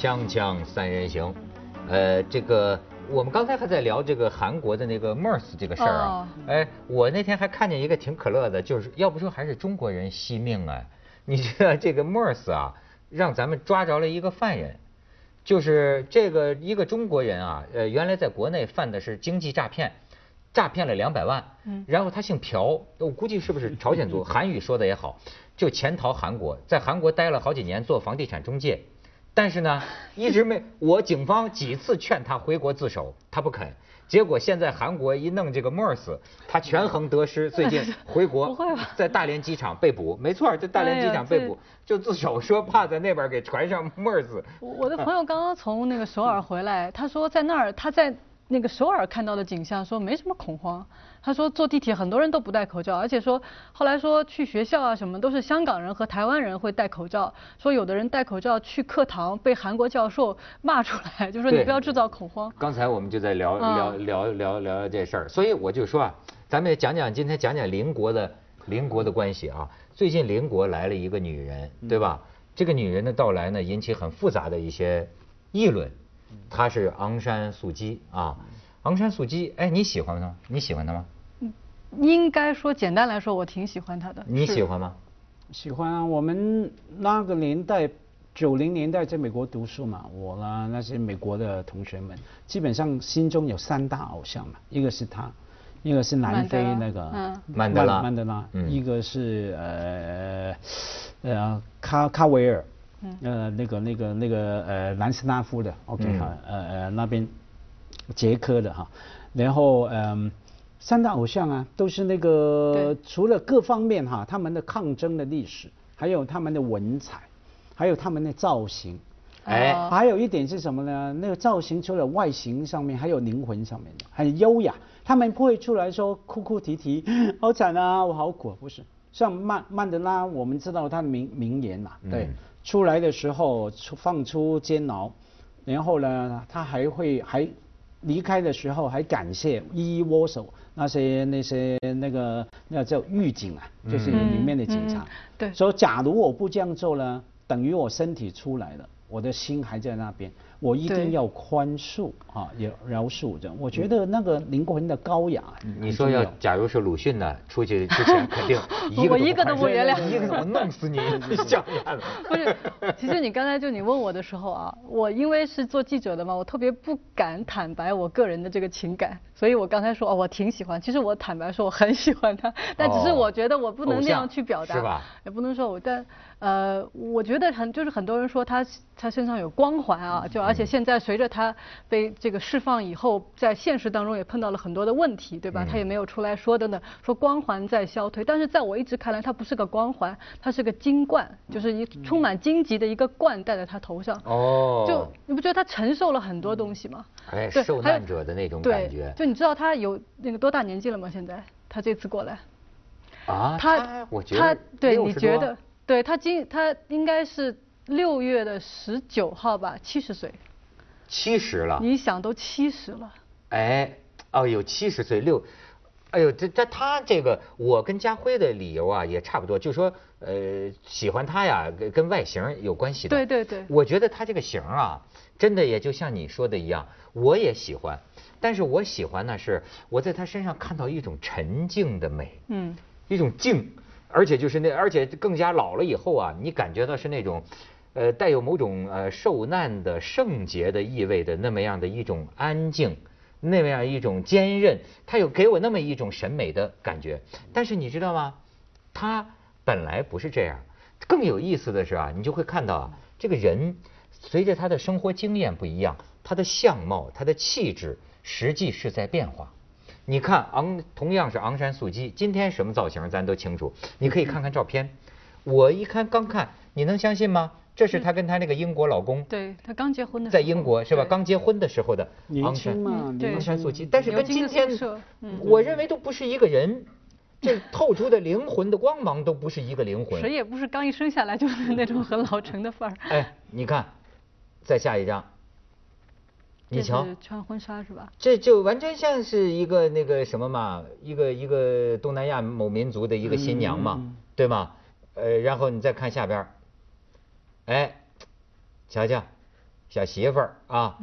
锵锵三人行，这个我们刚才还在聊这个韩国的那个 MERS 这个事儿啊，哎，我那天还看见一个挺可乐的，就是要不说还是中国人惜命啊，你知道这个 MERS 啊，让咱们抓着了一个犯人。 就是这个一个中国人啊，原来在国内犯的是经济诈骗，诈骗了200万，然后他姓朴，我估计是不是朝鲜族，韩语说的也好，就潜逃韩国，在韩国待了好几年做房地产中介，但是呢，一直没，我警方几次劝他回国自首，他不肯，结果现在韩国一弄这个 MERS， 他权衡得失，最近回国，在大连机场被捕，没错，在大连机场被捕。 就自首说怕在那边给传上 MERS。我的朋友刚刚从那个首尔回来，他说在那儿他在那个首尔看到的景象，说没什么恐慌。他说坐地铁很多人都不戴口罩，而且说后来说去学校啊什么都是香港人和台湾人会戴口罩，说有的人戴口罩去课堂被韩国教授骂出来，就说你不要制造恐慌。刚才我们就在聊这事儿，所以我就说啊，咱们也今天讲讲邻国的关系啊。 最近邻国来了一个女人，对吧？这个女人的到来呢，引起很复杂的一些议论。她是昂山素姬啊，昂山素姬，哎，你喜欢她吗？你喜欢她吗？应该说，简单来说，我挺喜欢她的。你喜欢吗？喜欢啊，我们那个年代，90年代在美国读书嘛，我啦那些美国的同学们，基本上心中有3大偶像嘛，一个是她。 一个是南非那个曼德拉，一个是卡维尔，南斯拉夫的 ，OK 哈，那边捷克的哈，然后3大偶像啊，都是那个除了各方面哈，他们的抗争的历史，还有他们的文采，还有他们的造型。 哎，还有一点是什么呢？那个造型除了外形上面，还有灵魂上面的，很优雅。他们不会出来说哭哭啼啼，好惨啊，我好苦。不是，像曼德拉，我们知道他的名言嘛，对，出来的时候放出监牢，然后呢，他还离开的时候还感谢一握手那叫狱警啊，就是里面的警察。对，说假如我不这样做呢，等于我身体出来了。 我的心还在那边，我一定要宽恕啊，也饶恕着。我觉得那个灵魂的高雅，你说要假如是鲁迅呢，出去之前肯定我一个都不原谅，一个我弄死你，你想干嘛？不是，其实你刚才就你问我的时候啊，我因为是做记者的嘛，我特别不敢坦白我个人的这个情感，所以我刚才说哦，我挺喜欢。其实我坦白说我很喜欢他，但只是我觉得我不能那样去表达，是吧？也不能说我，但我觉得很多人说他身上有光环啊，就而且现在随着他被这个释放以后，在现实当中也碰到了很多的问题，对吧？他也没有出来说等等，说光环在消退，但是在我一直看来，他不是个光环，他是个金冠，就是充满荆棘的一个冠戴在他头上。哦，就你不觉得他承受了很多东西吗？哎，受难者的那种感觉。就你知道他有那个多大年纪了吗？现在他这次过来，啊，我觉得对，你觉得？对他应该是。 6月19号吧，70岁。70了？你想都70了。哎，哦，有70岁6，哎呦，他这个，我跟家辉的理由啊也差不多，就说喜欢他呀，跟外形有关系的。对对对。我觉得他这个型啊，真的也就像你说的一样，我也喜欢，但是我喜欢呢是我在他身上看到一种沉静的美，一种静，而且更加老了以后啊，你感觉到是那种。 带有某种受难的圣洁的意味的那么样的一种安静，那么样一种坚韧，他有给我那么一种审美的感觉。但是你知道吗？他本来不是这样。更有意思的是啊，你就会看到啊，这个人随着他的生活经验不一样，他的相貌、他的气质实际是在变化。你看同样是昂山素姬，今天什么造型咱都清楚，你可以看看照片。我刚看，你能相信吗？ 这是她跟她那个英国老公，对她刚结婚的，在英国是吧？刚结婚的时候的年轻嘛，昂山素姬，但是跟今天，我认为都不是一个人，这透出的灵魂的光芒都不是一个灵魂。谁也不是刚一生下来就是那种很老成的范儿。哎，你看，再下一张，你瞧，穿婚纱是吧？这就完全像是一个那个什么嘛，一个东南亚某民族的一个新娘嘛，对吗？然后你再看下边。 哎，瞧瞧，小媳妇儿啊，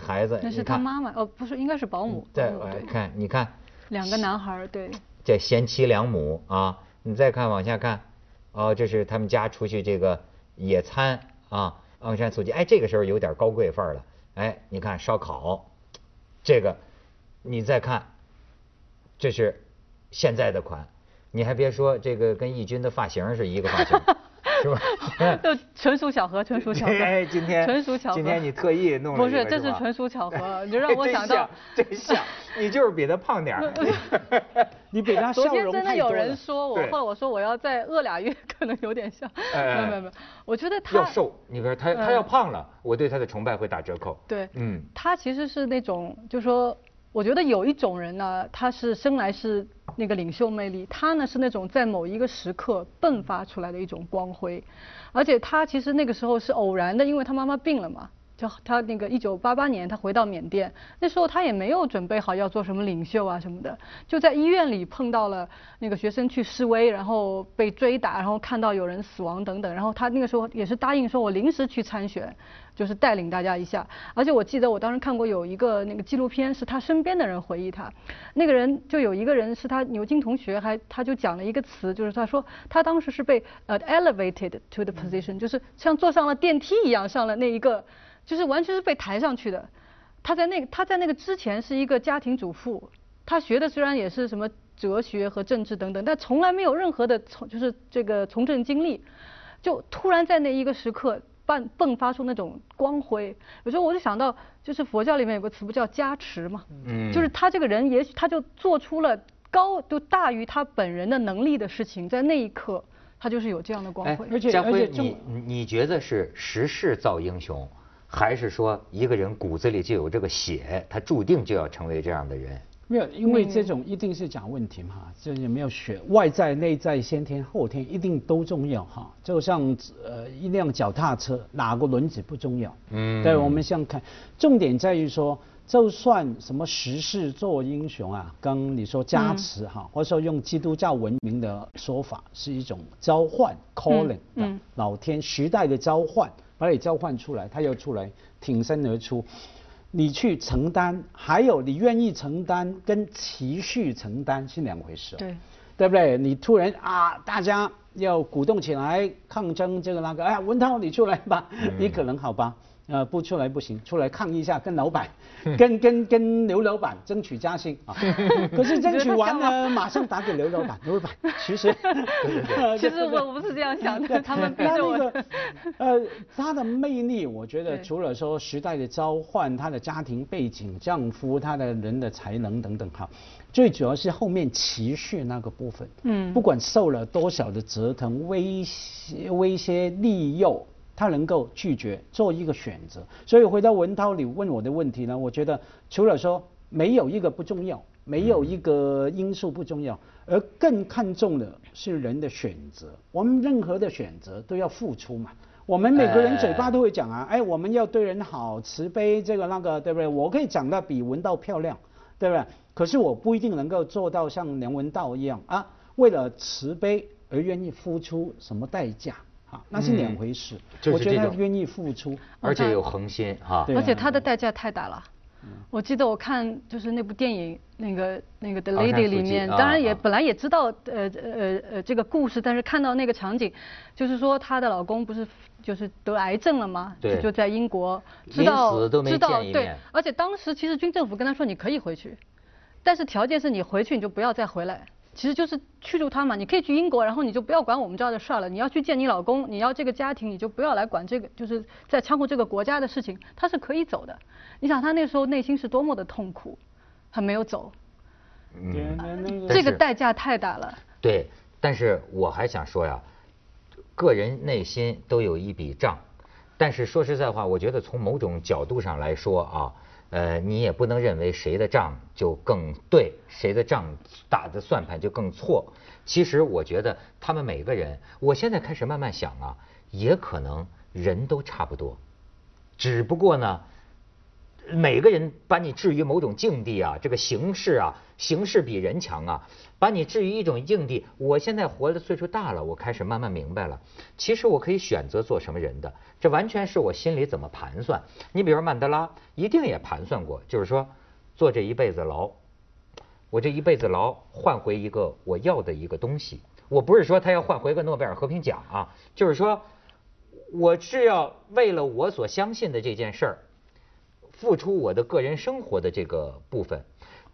孩子，那是他妈妈哦，不是，应该是保姆。对，看你看，两个男孩，对，这贤妻良母啊，你再看往下看，哦，这是他们家出去这个野餐啊，昂山素季，哎，这个时候有点高贵范儿了，哎，你看烧烤，这个，你再看，这是现在的款，你还别说，这个跟义军的发型是一个发型。是吧？就纯属巧合，纯属巧合。哎，今天纯属巧合。今天你特意弄了。不是，这是纯属巧合。你让我想到，真像，你就是比他胖点儿。你比他笑容太多了。昨天真的有人说我，后来我说我要再饿2月，可能有点像。没有没有没有，我觉得他要瘦，你说他要胖了，我对他的崇拜会打折扣。对，嗯，他其实是那种，就说，我觉得有一种人呢，他是生来是。那个领袖魅力，他呢是那种在某一个时刻迸发出来的一种光辉，而且他其实那个时候是偶然的，因为他妈妈病了嘛，就他那个1988年他回到缅甸，那时候他也没有准备好要做什么领袖啊什么的，就在医院里碰到了那个学生去示威，然后被追打，然后看到有人死亡等等，然后他那个时候也是答应说我临时去参选，就是带领大家一下，而且我记得我当时看过有一个那个纪录片，是他身边的人回忆他，那个人就有一个人是他牛津同学，还他就讲了一个词，就是他说他当时是被elevated to the position， 就是像坐上了电梯一样，上了那一个，就是完全是被抬上去的。他在那个之前是一个家庭主妇，他学的虽然也是什么哲学和政治等等，但从来没有任何的就是这个从政经历，就突然在那一个时刻。迸发出那种光辉，有时候我就想到，就是佛教里面有个词不叫加持嘛，就是他这个人也许他就做出了就大于他本人的能力的事情，在那一刻他就是有这样的光辉。家辉，你觉得是时势造英雄，还是说一个人骨子里就有这个血，他注定就要成为这样的人？没有，因为这种一定是讲问题嘛，就是没有学外在、内在、先天、后天一定都重要哈。就像一辆脚踏车，哪个轮子不重要？嗯，对，我们想看，重点在于说，就算什么时势做英雄啊，刚你说加持哈，或者说用基督教文明的说法，是一种召唤 calling， 老天时代的召唤，把你召唤出来，他又出来挺身而出。你去承担，还有你愿意承担跟持续承担是两回事，对不对？你突然啊，大家要鼓动起来抗争这个那个，哎呀，文涛你出来吧，你可能好吧，不出来不行，出来抗议一下，跟老板，跟刘老板争取加薪啊。可是争取完了，马上打给刘老板，刘老板其实我不是这样想的，他们逼着我的。他的魅力，我觉得除了说时代的召唤，他的家庭背景、丈夫、他的人的才能等等哈，最主要是后面情绪那个部分。不管受了多少的折腾、威胁、利诱。他能够拒绝做一个选择，所以回到文涛你问我的问题呢，我觉得除了说没有一个不重要，没有一个因素不重要，而更看重的是人的选择。我们任何的选择都要付出嘛。我们每个人嘴巴都会讲啊，哎，我们要对人好、慈悲，这个那个，对不对？我可以长得比文道漂亮，对不对？可是我不一定能够做到像梁文道一样啊，为了慈悲而愿意付出什么代价。啊，那是两回事。我觉得他愿意付出，而且有恒心哈。而且他的代价太大了。我记得我看就是那部电影那个《The Lady》里面，当然也本来也知道这个故事，但是看到那个场景，就是说她的老公不是就是得癌症了吗？对，就在英国，知道对，而且当时其实军政府跟他说你可以回去，但是条件是你回去你就不要再回来。其实就是驱逐他嘛，你可以去英国，然后你就不要管我们这儿的事儿了。你要去见你老公，你要这个家庭，你就不要来管这个，就是在掺和这个国家的事情。他是可以走的。你想他那时候内心是多么的痛苦，他没有走。这个代价太大了。对，但是我还想说呀，个人内心都有一笔账，但是说实在话，我觉得从某种角度上来说啊。你也不能认为谁的账就更对，谁的账打的算盘就更错。其实我觉得他们每个人，我现在开始慢慢想啊，也可能人都差不多，只不过呢，每个人把你置于某种境地啊，这个形势啊，形势比人强啊，把你置于一种境地。我现在活的岁数大了，我开始慢慢明白了，其实我可以选择做什么人的，这完全是我心里怎么盘算。你比如曼德拉一定也盘算过，就是说做这一辈子牢，我这一辈子牢换回一个我要的一个东西。我不是说他要换回个诺贝尔和平奖啊，就是说我是要为了我所相信的这件事儿，付出我的个人生活的这个部分。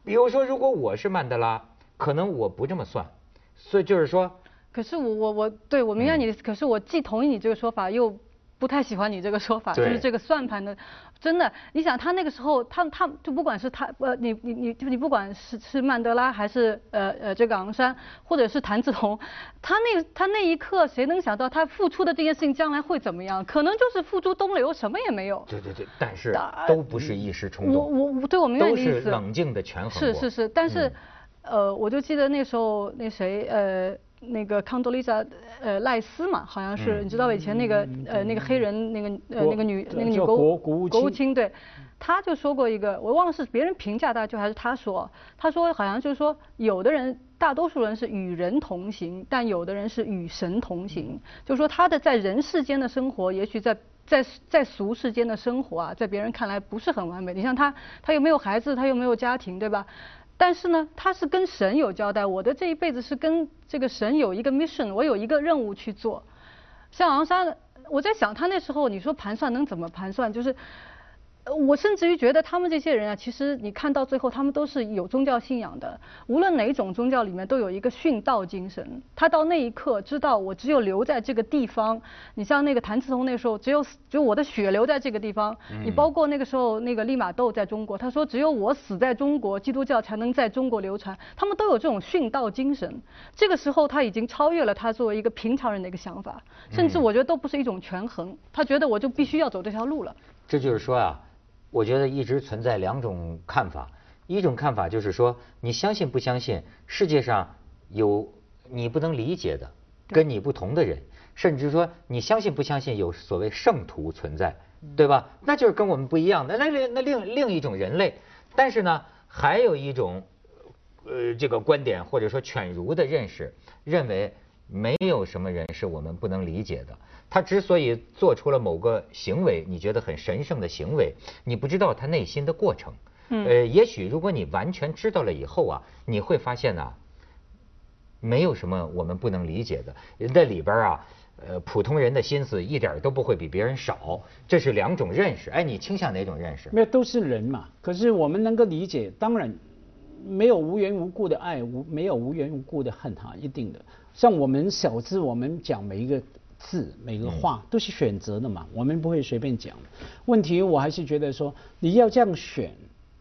比如说如果我是曼德拉，可能我不这么算，所以就是说，可是我对，我明白你的，可是我既同意你这个说法，又不太喜欢你这个说法，就是这个算盘的。真的，你想他那个时候，他就不管是他你不管是曼德拉还是这个昂山或者是谭嗣同，他那一刻谁能想到他付出的这件事情将来会怎么样？可能就是付诸东流，什么也没有。对对对，但是都不是一时冲动。我明白你的意思。都是冷静的权衡。是，但是我就记得那时候那谁那个康多丽莎赖斯嘛，好像是，你知道以前那个那个黑人那个女国务卿，对，他就说过一个，我忘了是别人评价他，就还是他说好像就是说有的人，大多数人是与人同行，但有的人是与神同行，就说他的在人世间的生活，也许在俗世间的生活啊，在别人看来不是很完美。你像他又没有孩子，他又没有家庭，对吧？但是呢，他是跟神有交代，我的这一辈子是跟这个神有一个 mission， 我有一个任务去做。像昂山，我在想他那时候，你说盘算能怎么盘算？就是我甚至于觉得他们这些人啊，其实你看到最后，他们都是有宗教信仰的，无论哪种宗教里面都有一个殉道精神。他到那一刻知道，我只有留在这个地方。你像那个谭嗣同那时候，只有我的血留在这个地方。你包括那个时候那个利玛窦在中国，他说只有我死在中国，基督教才能在中国流传。他们都有这种殉道精神。这个时候他已经超越了他作为一个平常人的一个想法，甚至我觉得都不是一种权衡。他觉得我就必须要走这条路了。这就是说啊。我觉得一直存在两种看法，一种看法就是说，你相信不相信世界上有你不能理解的、跟你不同的人，甚至说你相信不相信有所谓圣徒存在，对吧？那就是跟我们不一样的，那另一种人类。但是呢，还有一种这个观点或者说犬儒的认识，认为没有什么人是我们不能理解的。他之所以做出了某个行为，你觉得很神圣的行为，你不知道他内心的过程。也许如果你完全知道了以后啊，你会发现啊，没有什么我们不能理解的。人在里边啊，普通人的心思一点都不会比别人少。这是两种认识。哎，你倾向哪种认识？没有，都是人嘛。可是我们能够理解，当然没有无缘无故的爱，没有无缘无故的恨哈，一定的。像我们小字，我们讲每一个字每个话都是选择的嘛，我们不会随便讲。问题我还是觉得说，你要这样选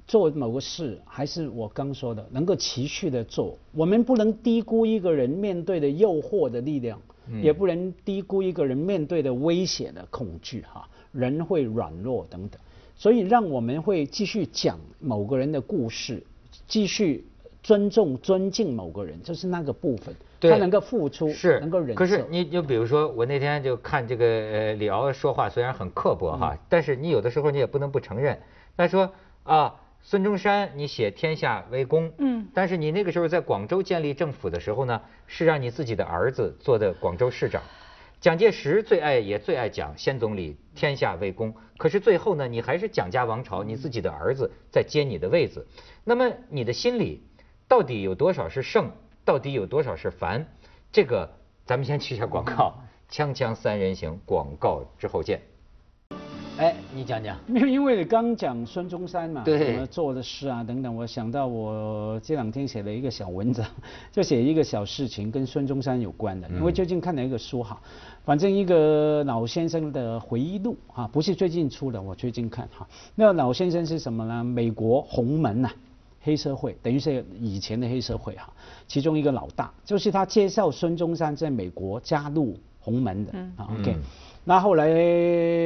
做某个事，还是我刚说的能够持续的做。我们不能低估一个人面对的诱惑的力量，也不能低估一个人面对的危险的恐惧哈，人会软弱等等。所以让我们会继续讲某个人的故事，继续尊敬某个人，就是那个部分。他能够付出，是能够忍受。可是你就比如说，我那天就看这个李敖说话，虽然很刻薄哈，但是你有的时候你也不能不承认。他说啊，孙中山你写天下为公，但是你那个时候在广州建立政府的时候呢，是让你自己的儿子做的广州市长。蒋介石最爱讲先总理天下为公，可是最后呢，你还是蒋家王朝，你自己的儿子在接你的位子。那么你的心里到底有多少是圣？到底有多少是凡？这个咱们先去一下广告，锵锵三人行广告之后见。哎，你讲讲。因为你刚讲孙中山嘛，对，什么做的事啊等等，我想到我这两天写了一个小文章，就写一个小事情跟孙中山有关的，因为最近看了一个书哈，反正一个老先生的回忆录哈，不是最近出的，我最近看哈。那老先生是什么呢？美国红门呐。黑社会等于是以前的黑社会哈，其中一个老大就是他介绍孙中山在美国加入红门的啊。OK， 那后来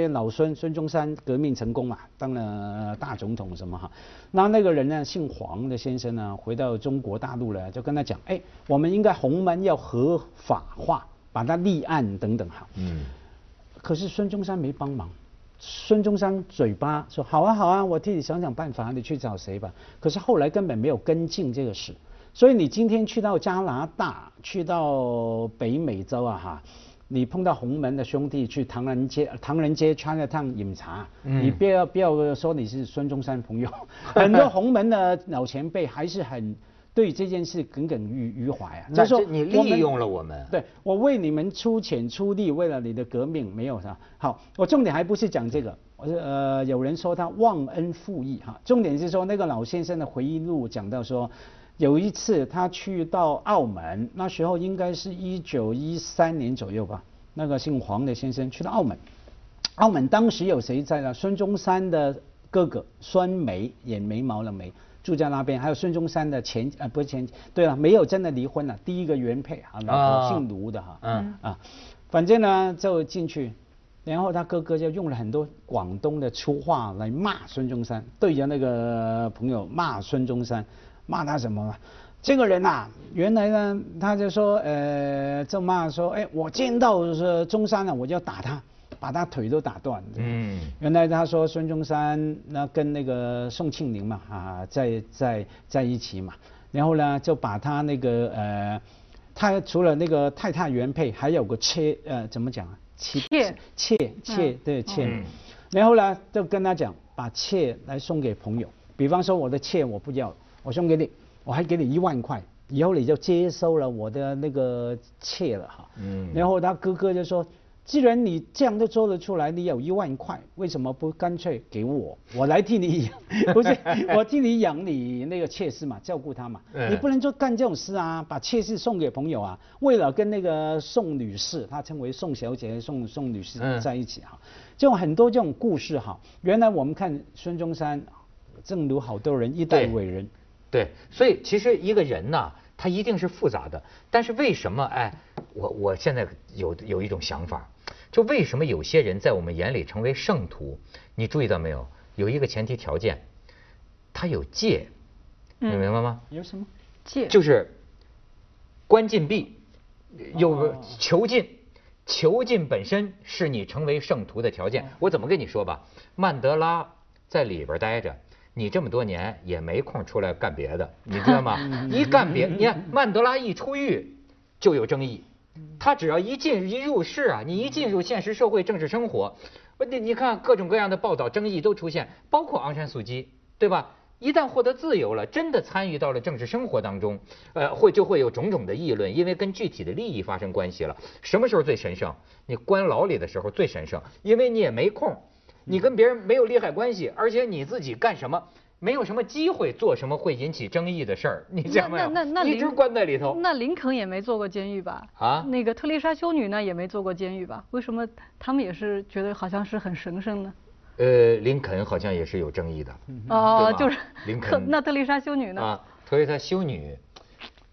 老孙中山革命成功嘛，当了大总统什么哈。那个人呢，姓黄的先生呢，回到中国大陆了，就跟他讲，哎，我们应该红门要合法化，把它立案等等哈。可是孙中山没帮忙。孙中山嘴巴说好啊好啊，我替你想想办法，你去找谁吧。可是后来根本没有跟进这个事，所以你今天去到加拿大，去到北美洲啊哈，你碰到洪门的兄弟去唐人街Chinatown饮茶，你不要说你是孙中山朋友，很多洪门的老前辈还是很。 对这件事耿耿于怀啊！就是说你利用了我们，对我为你们出钱出力，为了你的革命没有啥好。我重点还不是讲这个，有人说他忘恩负义哈，重点是说那个老先生的回忆录讲到说，有一次他去到澳门，那时候应该是1913年左右吧，那个姓黄的先生去到澳门，澳门当时有谁在呢？孙中山的哥哥孙眉，眼眉毛的眉。 住在那边，还有孙中山的前不是前对了，没有真的离婚了，第一个原配啊，老婆姓卢的哈，反正呢就进去，然后他哥哥就用了很多广东的粗话来骂孙中山，对着那个朋友骂孙中山，骂他什么嘛？这个人啊，原来呢他就说就骂说，哎，我见到中山了，我就要打他。 把他腿都打断。嗯，原来他说孙中山那跟那个宋庆龄嘛啊，在一起嘛，然后呢就把他那个他除了那个太太原配，还有个妾怎么讲啊？妾对妾。然后呢就跟他讲，把妾来送给朋友，比方说我的妾我不要，我送给你，我还给你1万块。 以后你就接收了我的那个妾了哈。嗯，然后他哥哥就说。 既然你这样都做得出来，你有1万块，为什么不干脆给我？我来替你养，不是我替你养你那个妾室嘛，照顾她嘛。你不能就干这种事啊，把妾室送给朋友啊。为了跟那个宋女士，她称为宋小姐、宋女士在一起哈，这种很多这种故事哈。原来我们看孙中山，正如好多人一代伟人，对，所以其实一个人呐。 它一定是复杂的，但是为什么哎，我现在有一种想法，就为什么有些人在我们眼里成为圣徒？你注意到没有？有一个前提条件，他有戒，你明白吗？有什么戒？就是关禁闭，有囚禁，囚禁本身是你成为圣徒的条件。我怎么跟你说吧？曼德拉在里边待着。 你这么多年也没空出来干别的，你知道吗？一干别，你看曼德拉一出狱就有争议，他只要一入世啊，你一进入现实社会政治生活，你看各种各样的报道争议都出现，包括昂山素姬，对吧？一旦获得自由了，真的参与到了政治生活当中，就会有种种的议论，因为跟具体的利益发生关系了。什么时候最神圣？你关牢里的时候最神圣，因为你也没空。 你跟别人没有利害关系，而且你自己干什么，没有什么机会做什么会引起争议的事儿，你讲没有？那一直关在里头。那林肯也没坐过监狱吧？啊，那个特蕾莎修女呢也没坐过监狱吧？为什么他们也是觉得好像是很神圣呢？林肯好像也是有争议的。哦，就是林肯。那特蕾莎修女呢？啊，特蕾莎修女。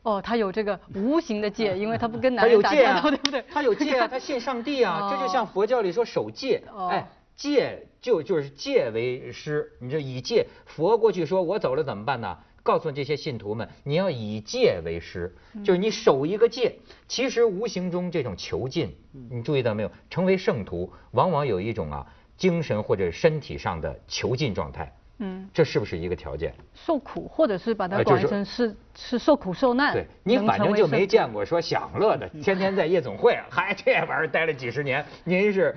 哦，他有这个无形的戒，因为他不跟男人打交道，对不对？他有戒啊，他信上帝啊，这就像佛教里说守戒。哎。 戒就是戒为师，你这以戒佛过去说，我走了怎么办呢？告诉这些信徒们，你要以戒为师，就是你守一个戒。其实无形中这种囚禁，你注意到没有？成为圣徒，往往有一种啊精神或者身体上的囚禁状态。嗯，这是不是一个条件？受苦，或者是把它管成是受苦受难。对，你反正就没见过说享乐的，天天在夜总会，还这玩意儿待了几十年。您是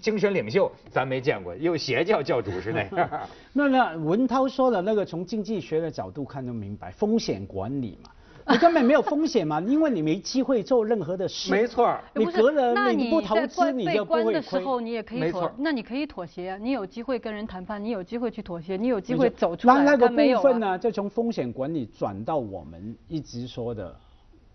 精神领袖，咱没见过，有邪教教主是那样。那文涛说的那个，从经济学的角度看就明白，风险管理嘛。 你根本没有风险嘛，因为你没机会做任何的事。没错，你隔了你不投资，你就不会亏。的时候你也可以妥，那你可以妥协，你有机会跟人谈判，你有机会去妥协，你有机会走出来。那个部分呢，就从风险管理转到我们一直说的，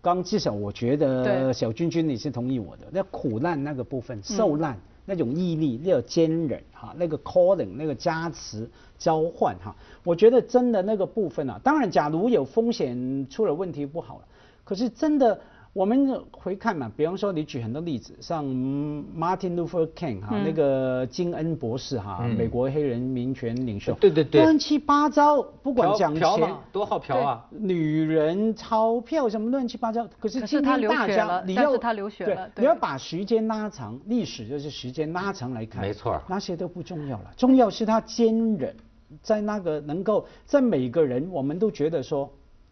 刚至少我觉得小君你是同意我的，那苦难那个部分，受难那种毅力，那个坚韧哈，那个 calling 那个加持。 交换哈，我觉得真的那个部分啊，当然，假如有风险出了问题不好了，可是真的我们回看嘛，比方说你举很多例子，像 Martin Luther King 哈、那个金恩博士哈、美国黑人民权领袖，对对对，乱七八糟，不管讲钱多好嫖啊，女人、钞票什么乱七八糟。可是今天大家你要他流血了，你要把时间拉长，历史就是时间拉长来看，没错，那些都不重要了，重要是他坚韧，在那个能够在每个人我们都觉得说。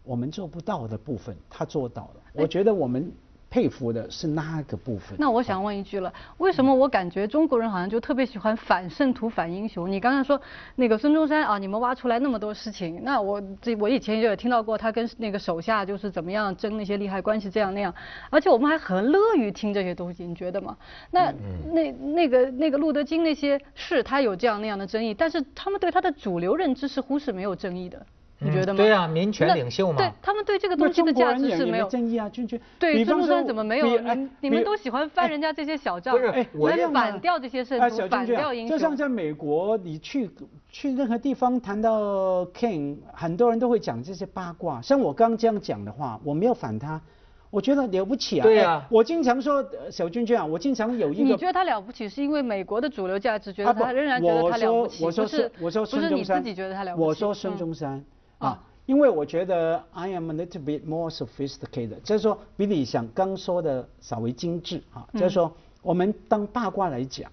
我们做不到的部分，他做到了。我觉得我们佩服的是那个部分。那我想问一句了，为什么我感觉中国人好像就特别喜欢反圣徒、反英雄？你刚刚说那个孙中山啊，你们挖出来那么多事情，那我以前也听到过他跟那个手下就是怎么样争那些利害关系这样那样，而且我们还很乐于听这些东西，你觉得吗？那个路德金那些是他有这样那样的争议，但是他们对他的主流认知似乎是没有争议的。 你觉得吗？对啊，民权领袖嘛。对，他们对这个东西的价值是没有争议啊，君君。对，孙中山怎么没有？你们都喜欢翻人家这些小账，来反掉这些圣徒，反掉英雄。就像在美国，你去任何地方谈到 King， 很多人都会讲这些八卦。像我刚这样讲的话，我没有反他。 我觉得了不起啊！对啊，我经常说小君君啊，我经常有一个。你觉得他了不起，是因为美国的主流价值觉得他仍然觉得他了不起，不是你自己觉得他了不起。我说孙中山啊，因为我觉得 I am a little bit more sophisticated， 就是说比你想刚说的稍微精致啊。就是说我们当八卦来讲，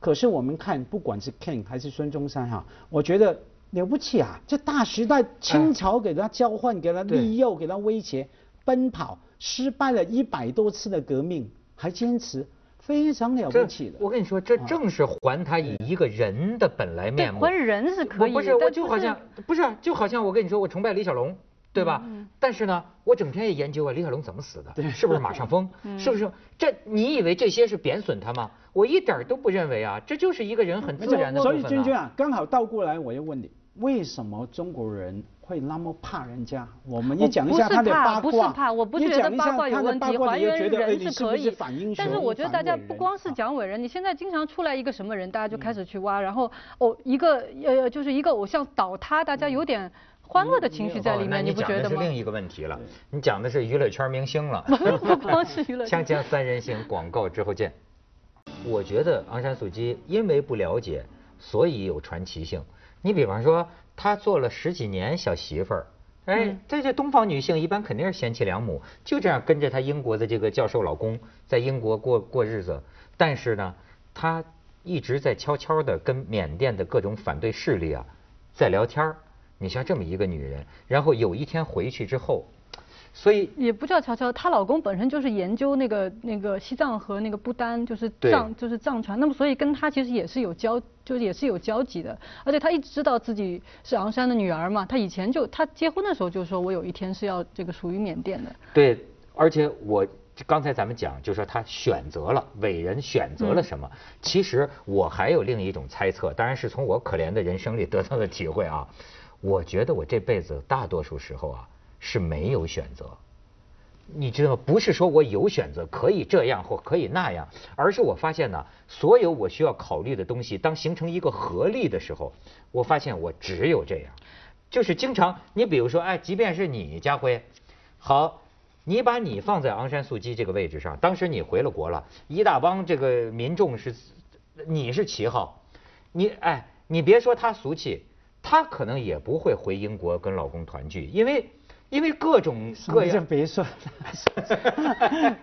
可是我们看不管是 King 还是孙中山哈，我觉得了不起啊！这大时代，清朝给他交换，给他利诱，给他威胁，奔跑。 失败了100多次的革命，还坚持，非常了不起的。我跟你说，这正是还他以一个人的本来面目。还人是可以，不是我就好像不是，就好像我跟你说，我崇拜李小龙，对吧？但是呢，我整天也研究啊，李小龙怎么死的，是不是马上疯？是不是？这你以为这些是贬损他吗？我一点都不认为啊，这就是一个人很自然的部分。所以君君啊，刚好倒过来，我要问你，为什么中国人？ 会那么怕人家？我们也讲一下他的八卦。不是怕，我不觉得八卦有问题，还原人是可以。但是我觉得大家不光是讲伟人，你现在经常出来一个什么人，大家就开始去挖，然后一个偶像倒塌，大家有点欢乐的情绪在里面，你不觉得吗？另一个问题了，你讲的是娱乐圈明星了。不光是娱乐圈。锵锵三人行广告之后见。我觉得昂山素姬因为不了解，所以有传奇性。你比方说。 她做了10几年小媳妇儿，哎，这东方女性一般肯定是贤妻良母，就这样跟着她英国的这个教授老公在英国过日子。但是呢，她一直在悄悄的跟缅甸的各种反对势力啊在聊天儿。你像这么一个女人，然后有一天回去之后，所以也不叫悄悄，她老公本身就是研究那个西藏和那个不丹，就是藏传，那么所以跟她其实也是有交。 就是也是有交集的，而且她一直知道自己是昂山的女儿嘛。她以前就她结婚的时候就说，我有一天是要这个属于缅甸的。对，而且我刚才咱们讲，就说她选择了伟人选择了什么。其实我还有另一种猜测，当然是从我可怜的人生里得到的体会啊。我觉得我这辈子大多数时候啊是没有选择，你知道吗？不是说我有选择可以这样或可以那样，而是我发现呢。 所有我需要考虑的东西，当形成一个合力的时候，我发现我只有这样，就是经常你比如说，哎，即便是你家辉，好，你把你放在昂山素姬这个位置上，当时你回了国了，一大帮这个民众是，你是旗号，你别说他俗气，他可能也不会回英国跟老公团聚，因为各样，别说了，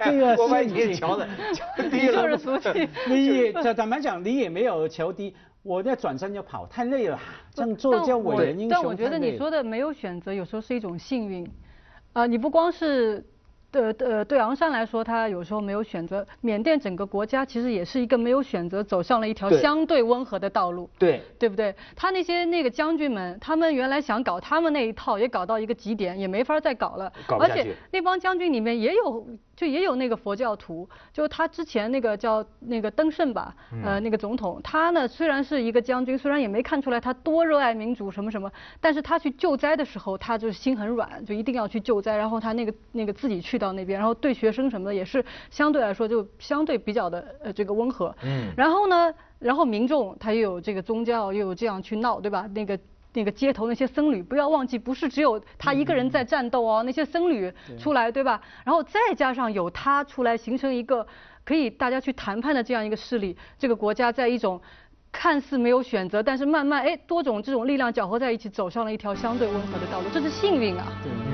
这个我把你瞧的瞧低了，就是俗气。你坦白讲，你也没有瞧低，我在转身就跑，太累了。这样做叫伟人英雄。但我觉得你说的没有选择，有时候是一种幸运。啊，你不光是对昂山来说，他有时候没有选择。缅甸整个国家其实也是一个没有选择，走上了一条相对温和的道路。对，对不对？他那个将军们，他们原来想搞他们那一套，也搞到一个极点，也没法再搞了。搞不下去。而且那帮将军里面也有那个佛教徒，就他之前那个叫那个登盛吧，那个总统，他呢虽然是一个将军，虽然也没看出来他多热爱民主什么什么，但是他去救灾的时候，他就是心很软，就一定要去救灾，然后他那个自己去到那边，然后对学生什么的也是相对来说就相对比较的这个温和，然后呢，然后民众他又有这个宗教又有这样去闹，对吧？那个。那个街头那些僧侣，不要忘记，不是只有他一个人在战斗哦，那些僧侣出来，对吧？然后再加上有他出来，形成一个可以大家去谈判的这样一个势力，这个国家在一种看似没有选择，但是慢慢多种这种力量搅和在一起，走上了一条相对温和的道路，这是幸运啊，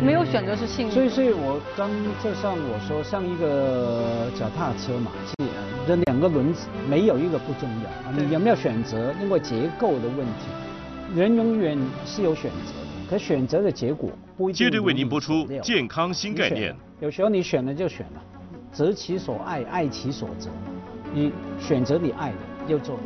没有选择是幸运。所以我刚就像我说，像一个脚踏车嘛，这两个轮子没有一个不重要，你有没有选择？因为结构的问题，人永远是有选择的，可选择的结果不一定。接着为您播出健康新概念。有时候你选了就选了，择其所爱，爱其所择。你选择你爱的，就做。